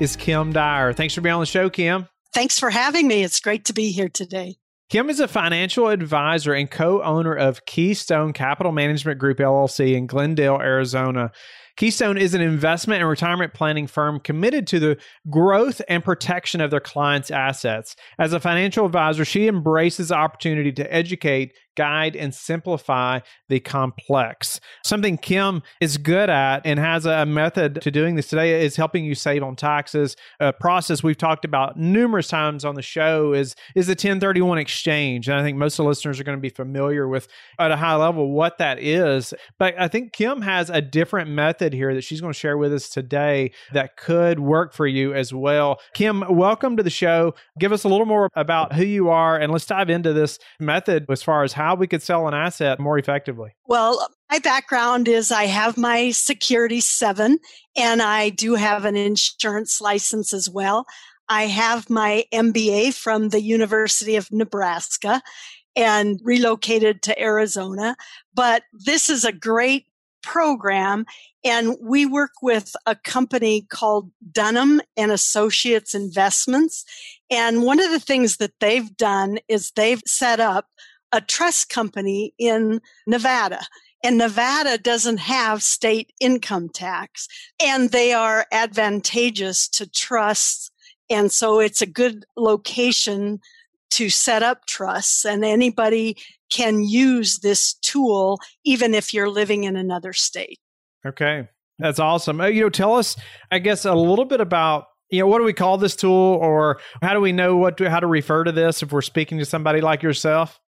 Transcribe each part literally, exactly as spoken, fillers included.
is Kim Dyer. Thanks for being on the show, Kim. Thanks for having me. It's great to be here today. Kim is a financial advisor and co-owner of Keystone Capital Management Group, L L C in Glendale, Arizona. Keystone is an investment and retirement planning firm committed to the growth and protection of their clients' assets. As a financial advisor, she embraces the opportunity to educate, guide, and simplify the complex. Something Kim is good at and has a method to doing this today is helping you save on taxes. A process we've talked about numerous times on the show is, is the ten thirty-one exchange. And I think most of the listeners are going to be familiar with, at a high level, what that is. But I think Kim has a different method here that she's going to share with us today that could work for you as well. Kim, welcome to the show. Give us a little more about who you are, and let's dive into this method as far as how how we could sell an asset more effectively. Well, my background is I have my Security seven, and I do have an insurance license as well. I have my M B A from the University of Nebraska and relocated to Arizona. But this is a great program, and we work with a company called Dunham and Associates Investments. And one of the things that they've done is they've set up a trust company in Nevada. And Nevada doesn't have state income tax, and they are advantageous to trusts. And so it's a good location to set up trusts, and anybody can use this tool, even if you're living in another state. Okay. That's awesome. You know, tell us, I guess, a little bit about, you know, what do we call this tool, or how do we know what to, how to refer to this if we're speaking to somebody like yourself?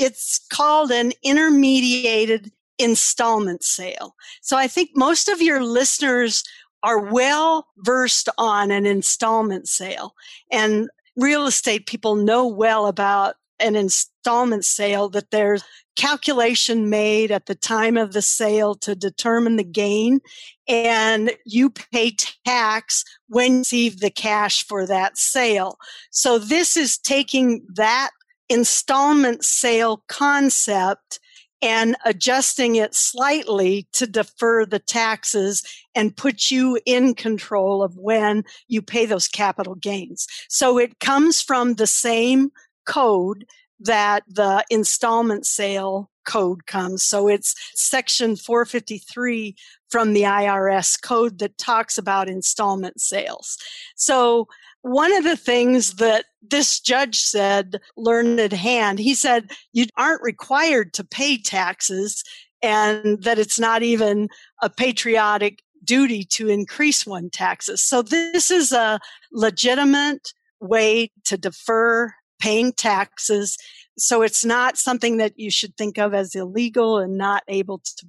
It's called an intermediated installment sale. So I think most of your listeners are well versed on an installment sale, and real estate people know well about an installment sale, that there's calculation made at the time of the sale to determine the gain, and you pay tax when you receive the cash for that sale. So this is taking that installment sale concept and adjusting it slightly to defer the taxes and put you in control of when you pay those capital gains. So it comes from the same code that the installment sale code comes. So it's section four fifty-three from the I R S code that talks about installment sales. So one of the things that this judge said, Learned Hand, he said, you aren't required to pay taxes, and that it's not even a patriotic duty to increase one's taxes. So this is a legitimate way to defer paying taxes. So it's not something that you should think of as illegal and not able to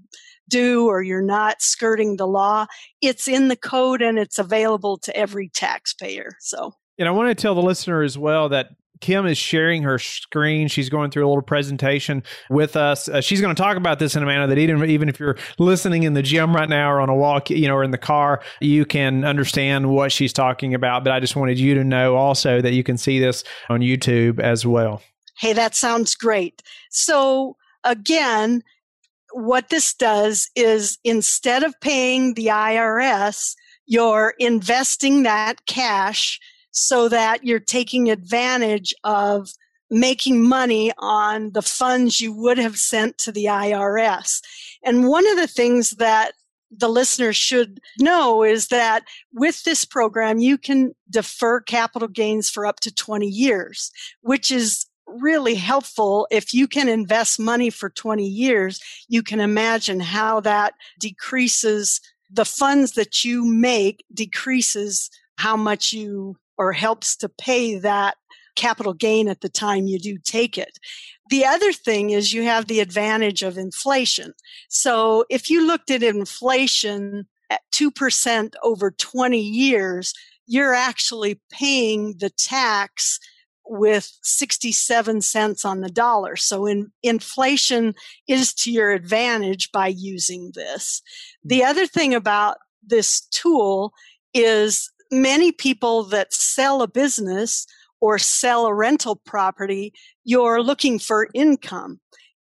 do, or you're not skirting the law. It's in the code, and it's available to every taxpayer. So, and I want to tell the listener as well that Kim is sharing her screen. She's going through a little presentation with us. Uh, she's going to talk about this in a manner that even, even if you're listening in the gym right now or on a walk, you know, or in the car, you can understand what she's talking about. But I just wanted you to know also that you can see this on YouTube as well. Hey, that sounds great. So again, what this does is, instead of paying the I R S, you're investing that cash so that you're taking advantage of making money on the funds you would have sent to the I R S. And one of the things that the listener should know is that with this program, you can defer capital gains for up to twenty years, which is really helpful. If you can invest money for twenty years, you can imagine how that decreases the funds that you make, decreases how much you, or helps to pay that capital gain at the time you do take it. The other thing is you have the advantage of inflation. So if you looked at inflation at two percent over twenty years, you're actually paying the tax with sixty-seven cents on the dollar. So in, inflation is to your advantage by using this. The other thing about this tool is many people that sell a business or sell a rental property, you're looking for income.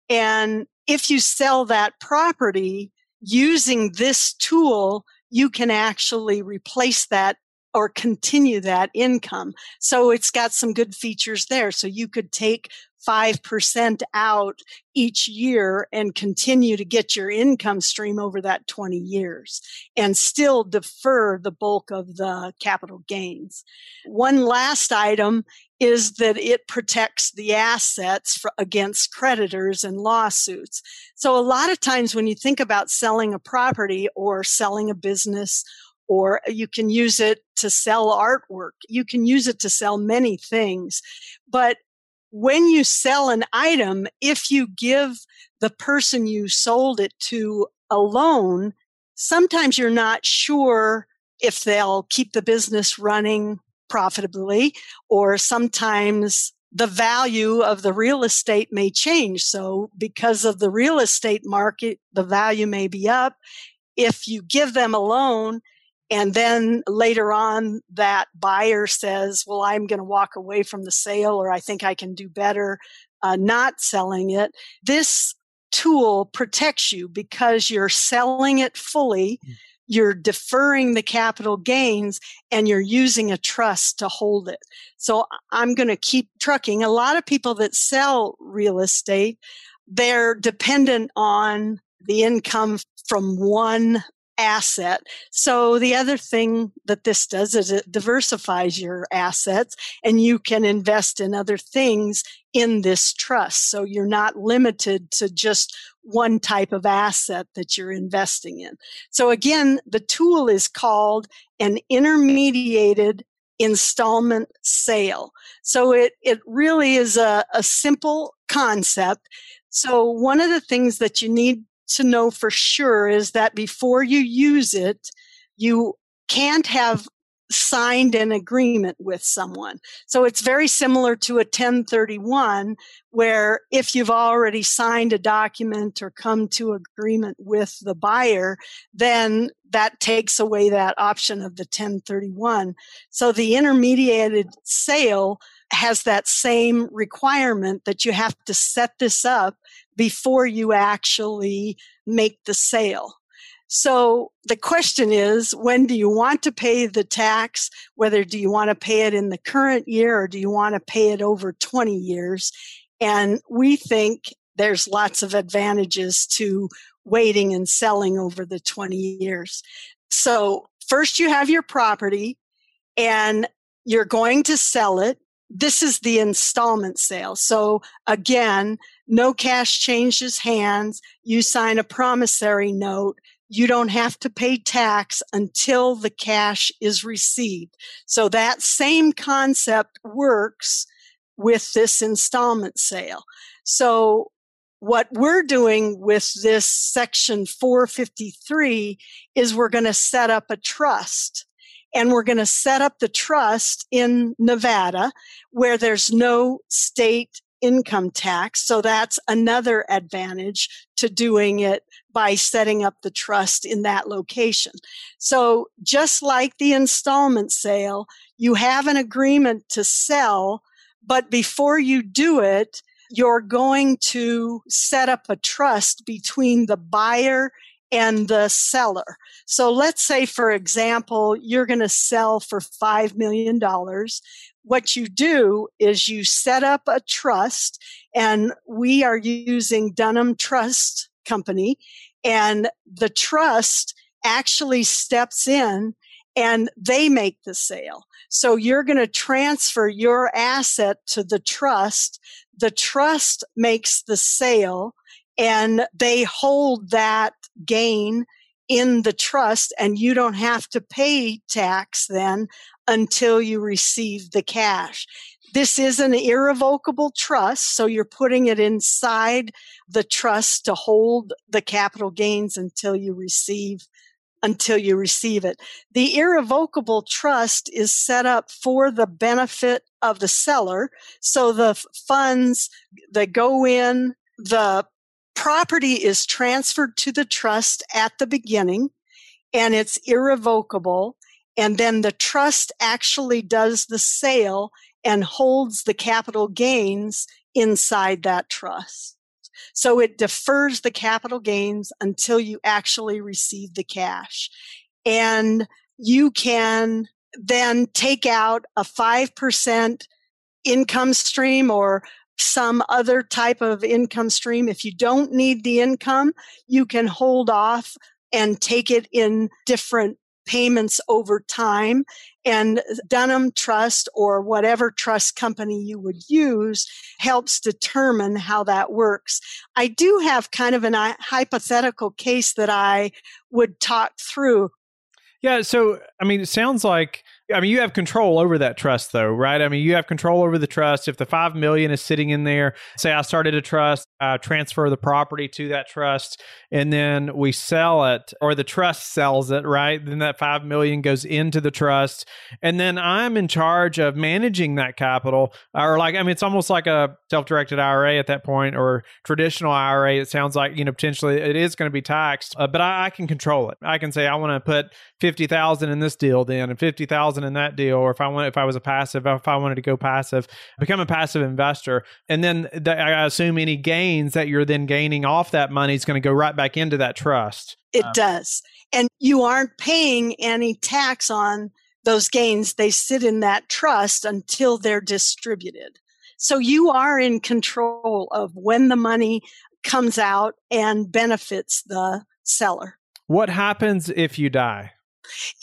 And if you sell that property using this tool, you can actually replace that or continue that income. So it's got some good features there. So you could take five percent out each year and continue to get your income stream over that twenty years and still defer the bulk of the capital gains. One last item is that it protects the assets for, against creditors and lawsuits. So a lot of times when you think about selling a property or selling a business, or you can use it to sell artwork, you can use it to sell many things, but when you sell an item, if you give the person you sold it to a loan, sometimes you're not sure if they'll keep the business running profitably, or sometimes the value of the real estate may change. So because of the real estate market, the value may be up. If you give them a loan, and then later on, that buyer says, well, I'm going to walk away from the sale, or I think I can do better uh, not selling it. This tool protects you because you're selling it fully, you're deferring the capital gains, and you're using a trust to hold it. So I'm going to keep trucking. A lot of people that sell real estate, they're dependent on the income from one asset. So the other thing that this does is it diversifies your assets, and you can invest in other things in this trust. So you're not limited to just one type of asset that you're investing in. So again, the tool is called an intermediated installment sale. So it, it really is a, a simple concept. So one of the things that you need to know for sure is that before you use it, you can't have signed an agreement with someone. So it's very similar to a ten thirty-one, where if you've already signed a document or come to agreement with the buyer, then that takes away that option of the ten thirty-one. So the intermediated sale has that same requirement that you have to set this up before you actually make the sale. So the question is, when do you want to pay the tax? Whether do you want to pay it in the current year, or do you want to pay it over twenty years? And we think there's lots of advantages to waiting and selling over the twenty years. So first you have your property and you're going to sell it. This is the installment sale. So again, no cash changes hands. You sign a promissory note. You don't have to pay tax until the cash is received. So that same concept works with this installment sale. So what we're doing with this section four fifty-three is we're going to set up a trust. And we're going to set up the trust in Nevada, where there's no state income tax. So that's another advantage to doing it by setting up the trust in that location. So just like the installment sale, you have an agreement to sell, but before you do it, you're going to set up a trust between the buyer and the seller. So let's say, for example, you're going to sell for five million dollars. What you do is you set up a trust, and we are using Dunham Trust Company, and the trust actually steps in and they make the sale. So you're going to transfer your asset to the trust. The trust makes the sale, and they hold that gain in the trust, and you don't have to pay tax then until you receive the cash. This is an irrevocable trust, so you're putting it inside the trust to hold the capital gains until you receive until you receive it. The irrevocable trust is set up for the benefit of the seller. So the funds that go in, the property is transferred to the trust at the beginning, and it's irrevocable. And then the trust actually does the sale and holds the capital gains inside that trust. So it defers the capital gains until you actually receive the cash. And you can then take out a five percent income stream or some other type of income stream. If you don't need the income, you can hold off and take it in different payments over time. And Dunham Trust, or whatever trust company you would use, helps determine how that works. I do have kind of an hypothetical case that I would talk through. Yeah. So, I mean, it sounds like, I mean, you have control over that trust though, right? I mean, you have control over the trust. If the five million dollars is sitting in there, say I started a trust, I transfer the property to that trust, and then we sell it, or the trust sells it, right? Then that five million dollars goes into the trust. And then I'm in charge of managing that capital, or like, I mean, it's almost like a self-directed I R A at that point, or traditional I R A. It sounds like, you know, potentially it is going to be taxed, uh, but I, I can control it. I can say, I want to put fifty thousand dollars in this deal then, and fifty thousand dollars in that deal, or if I want, if I was a passive, if I wanted to go passive, become a passive investor. And then the, I assume any gains that you're then gaining off that money is going to go right back into that trust. It um, does. And you aren't paying any tax on those gains. They sit in that trust until they're distributed. So you are in control of when the money comes out and benefits the seller. What happens if you die?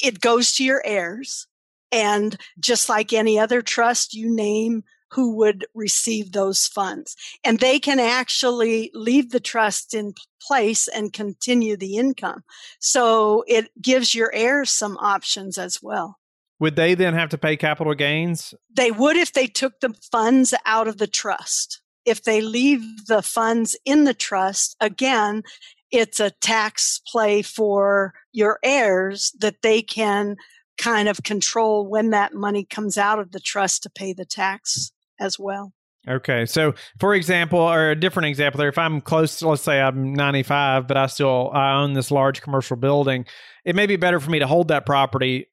It goes to your heirs. And just like any other trust, you name who would receive those funds. And they can actually leave the trust in place and continue the income. So it gives your heirs some options as well. Would they then have to pay capital gains? They would if they took the funds out of the trust. If they leave the funds in the trust, again, it's a tax play for your heirs that they can kind of control when that money comes out of the trust to pay the tax as well. Okay. So for example, or a different example there, if I'm close to, let's say I'm ninety-five, but I still I own this large commercial building, it may be better for me to hold that property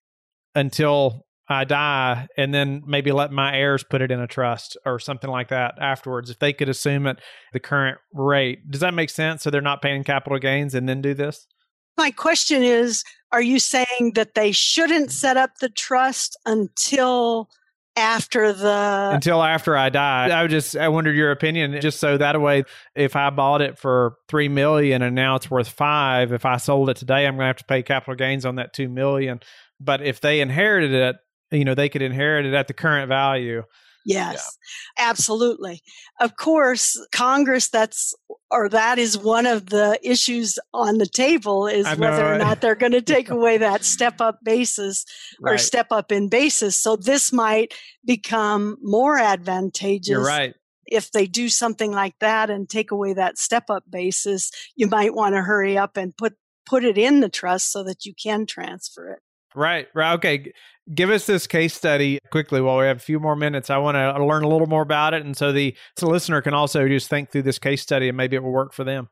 until I die and then maybe let my heirs put it in a trust or something like that afterwards, if they could assume at the current rate. Does that make sense? So they're not paying capital gains and then do this? My question is, are you saying that they shouldn't set up the trust until after the... Until after I die. I just, I wondered your opinion, just so that way, if I bought it for three million dollars and now it's worth five, if I sold it today, I'm going to have to pay capital gains on that two million dollars. But if they inherited it, you know, they could inherit it at the current value. Yes, yeah. Absolutely. Of course, Congress, that's, or that is one of the issues on the table is know, whether or not they're going to take away that step up basis right. or step up in basis. So this might become more advantageous. You're right. If they do something like that and take away that step up basis, you might want to hurry up and put, put it in the trust so that you can transfer it. Right. Right. Okay. Give us this case study quickly while we have a few more minutes. I want to learn a little more about it. And so the, so the listener can also just think through this case study and maybe it will work for them.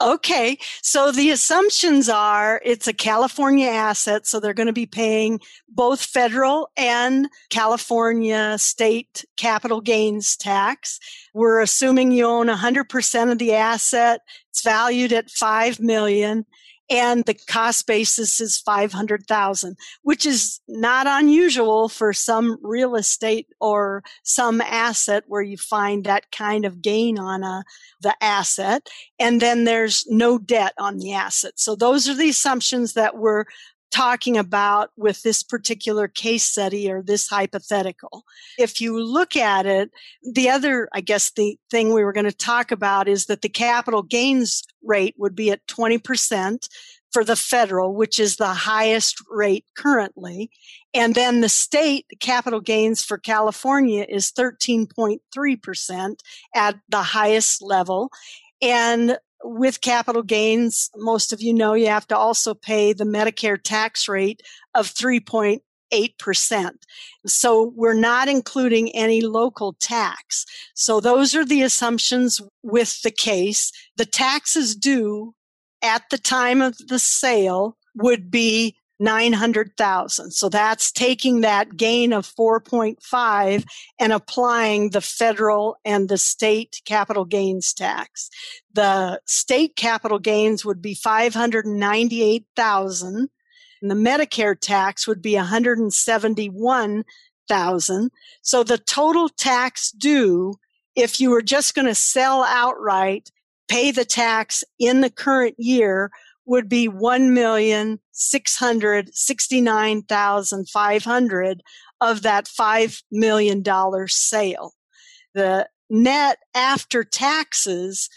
Okay. So the assumptions are it's a California asset. So they're going to be paying both federal and California state capital gains tax. We're assuming you own one hundred percent of the asset. It's valued at five million dollars. And the cost basis is five hundred thousand dollars, which is not unusual for some real estate or some asset where you find that kind of gain on a, the asset. And then there's no debt on the asset. So those are the assumptions that we're talking about with this particular case study or this hypothetical. If you look at it, the other, I guess, the thing we were going to talk about is that the capital gains rate would be at twenty percent for the federal, which is the highest rate currently. And then the state capital gains for California is thirteen point three percent at the highest level. And with capital gains, most of you know you have to also pay the Medicare tax rate of three point eight percent. So we're not including any local tax. So those are the assumptions with the case. The taxes due at the time of the sale would be nine hundred thousand. So that's taking that gain of four point five and applying the federal and the state capital gains tax. The state capital gains would be five hundred ninety-eight thousand, and the Medicare tax would be one hundred seventy-one thousand. So the total tax due, if you were just going to sell outright, pay the tax in the current year, would be one million six hundred sixty-nine thousand five hundred dollars of that five million dollars sale. The net after taxes,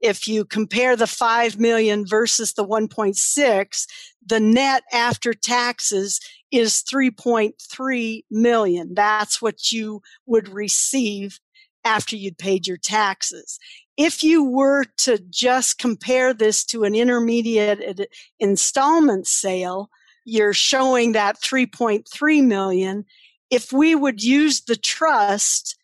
if you compare the five million dollars versus the one point six, the net after taxes is three point three million dollars. That's what you would receive after you'd paid your taxes. If you were to just compare this to an intermediate installment sale, you're showing that three point three million dollars. If we would use the trust,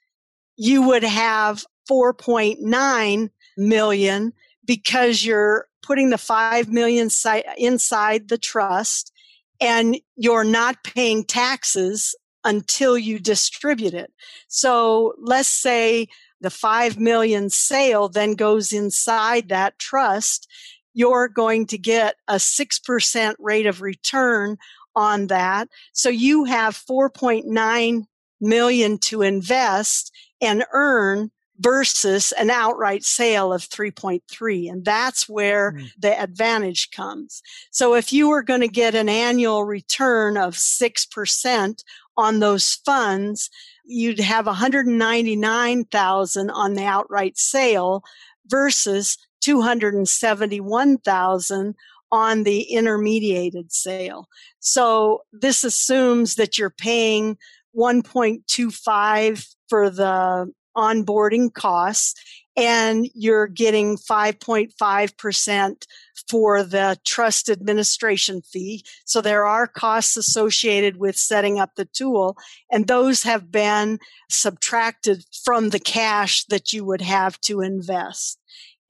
you would have four point nine million dollars because you're putting the five million dollars inside the trust and you're not paying taxes until you distribute it. So let's say the five million dollars sale then goes inside that trust. You're going to get a six percent rate of return on that. So you have four point nine million dollars to invest and earn versus an outright sale of three point three. And that's where mm. the advantage comes. So if you were going to get an annual return of six percent on those funds, you'd have one hundred ninety-nine thousand dollars on the outright sale versus two hundred seventy-one thousand dollars on the intermediated sale. So this assumes that you're paying one point two five for the onboarding costs and you're getting five point five percent for the trust administration fee. So there are costs associated with setting up the tool, and those have been subtracted from the cash that you would have to invest.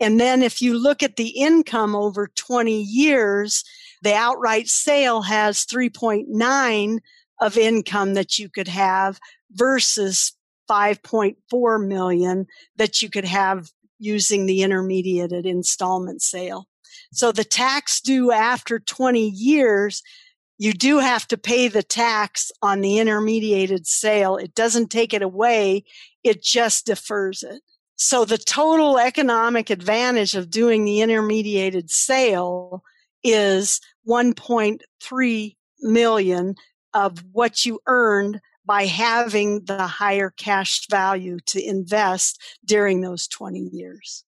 And then if you look at the income over twenty years, the outright sale has three point nine of income that you could have versus five point four million that you could have using the intermediate installment sale. So the tax due after twenty years, you do have to pay the tax on the intermediated sale. It doesn't take it away. It just defers it. So the total economic advantage of doing the intermediated sale is one point three million of what you earned by having the higher cash value to invest during those twenty years.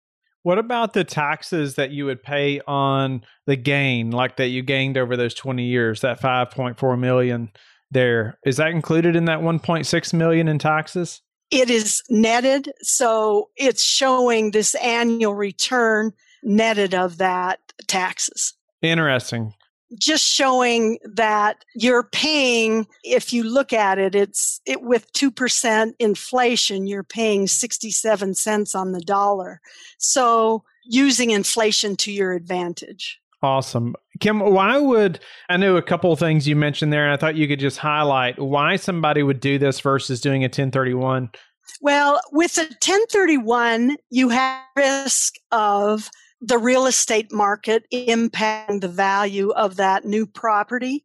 What about the taxes that you would pay on the gain, like that you gained over those twenty years, that five point four million there? Is that included in that one point six million in taxes? It is netted. So it's showing this annual return netted of that taxes. Interesting. Just showing that you're paying, if you look at it, it's it with two percent inflation, you're paying sixty-seven cents on the dollar. So using inflation to your advantage. Awesome. Kim, why would, I know a couple of things you mentioned there, and I thought you could just highlight why somebody would do this versus doing a ten thirty-one. Well, with a ten thirty-one, you have risk of the real estate market impacting the value of that new property,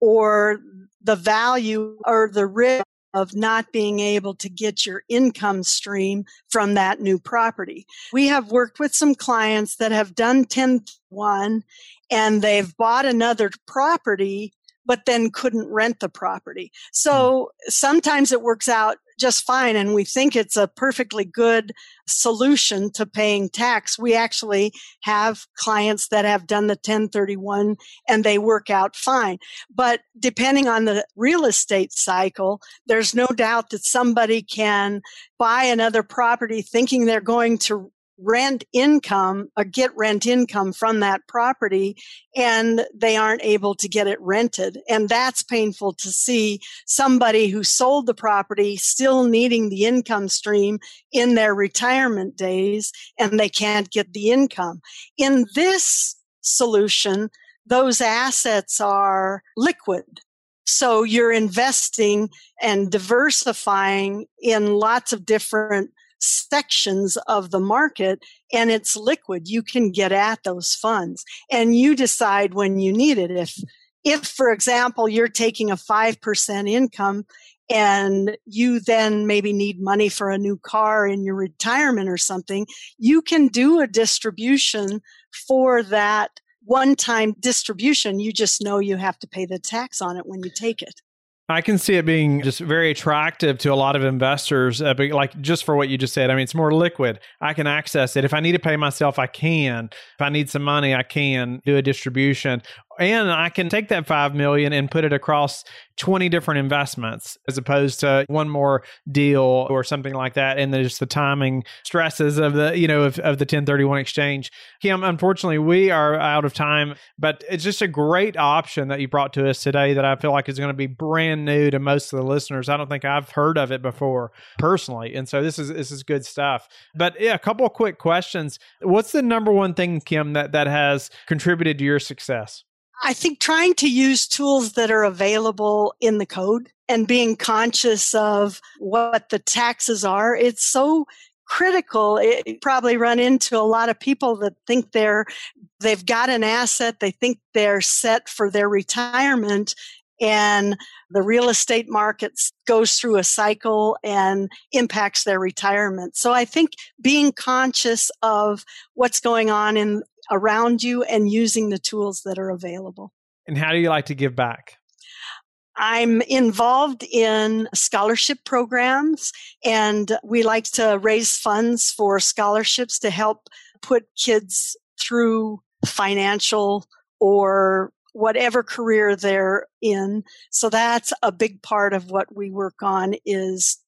or the value or the risk of not being able to get your income stream from that new property. We have worked with some clients that have done ten thirty-one and they've bought another property, but then couldn't rent the property. So sometimes it works out just fine, and we think it's a perfectly good solution to paying tax. We actually have clients that have done the ten thirty-one and they work out fine. But depending on the real estate cycle, there's no doubt that somebody can buy another property thinking they're going to rent income or get rent income from that property, and they aren't able to get it rented. And that's painful to see somebody who sold the property still needing the income stream in their retirement days, and they can't get the income. In this solution, those assets are liquid. So you're investing and diversifying in lots of different sections of the market, and it's liquid. You can get at those funds, and you decide when you need it. If, if for example, you're taking a five percent income and you then maybe need money for a new car in your retirement or something, you can do a distribution for that one-time distribution. You just know you have to pay the tax on it when you take it. I can see it being just very attractive to a lot of investors, uh, like just for what you just said. I mean, it's more liquid. I can access it. If I need to pay myself, I can. If I need some money, I can do a distribution. And I can take that five million dollars and put it across twenty different investments as opposed to one more deal or something like that. And there's the timing stresses of the, you know, of, of the ten thirty-one exchange. Kim, unfortunately, we are out of time, but it's just a great option that you brought to us today that I feel like is going to be brand new to most of the listeners. I don't think I've heard of it before personally. And so this is this is good stuff. But yeah, a couple of quick questions. What's the number one thing, Kim, that, that has contributed to your success? I think trying to use tools that are available in the code and being conscious of what the taxes are. It's so critical. It, you probably run into a lot of people that think they're, they've got an asset, they think they're set for their retirement, and the real estate market goes through a cycle and impacts their retirement. So I think being conscious of what's going on in around you and using the tools that are available. And how do you like to give back? I'm involved in scholarship programs, and we like to raise funds for scholarships to help put kids through financial or whatever career they're in. So that's a big part of what we work on, is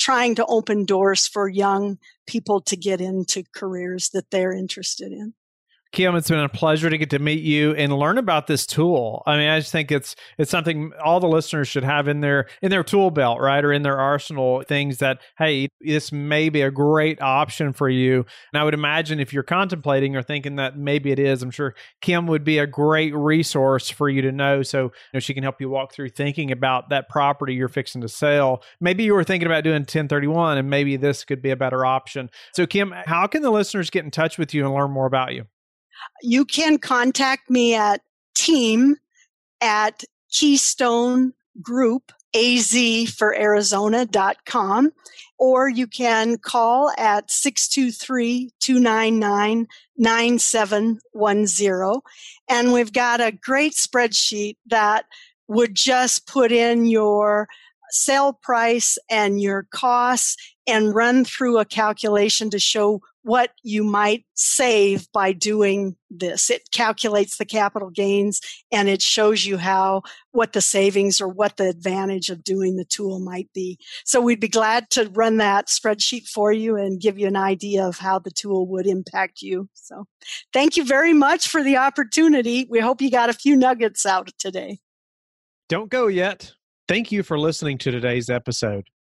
trying to open doors for young people to get into careers that they're interested in. Kim, it's been a pleasure to get to meet you and learn about this tool. I mean, I just think it's it's something all the listeners should have in their in their tool belt, right? Or in their arsenal, things that, hey, this may be a great option for you. And I would imagine if you're contemplating or thinking that maybe it is, I'm sure Kim would be a great resource for you to know. So, you know, she can help you walk through thinking about that property you're fixing to sell. Maybe you were thinking about doing ten thirty-one, and maybe this could be a better option. So Kim, how can the listeners get in touch with you and learn more about you? You can contact me at team at Keystone Group, A Z for Arizona dot com, or you can call at six two three, two nine nine, nine seven one zero. And we've got a great spreadsheet that would just put in your sale price and your costs and run through a calculation to show what you might save by doing this. It calculates the capital gains, and it shows you how, what the savings or what the advantage of doing the tool might be. So we'd be glad to run that spreadsheet for you and give you an idea of how the tool would impact you. So thank you very much for the opportunity. We hope you got a few nuggets out today. Don't go yet. Thank you for listening to today's episode.